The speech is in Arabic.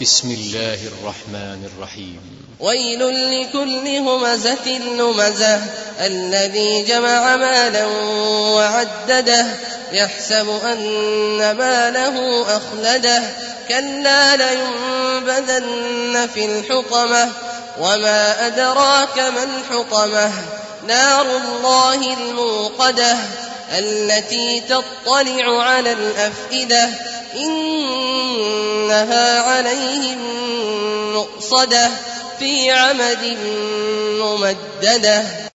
بسم الله الرحمن الرحيم. ويل لكل همزة لمزة الذي جمع مالا وعدده يحسب أن ماله أخلده كلا لينبذن في الحطمة وما أدراك ما الحطمة نار الله الموقدة التي تطلع على الأفئدة إنها عليهم مؤصدة في عمد ممددة.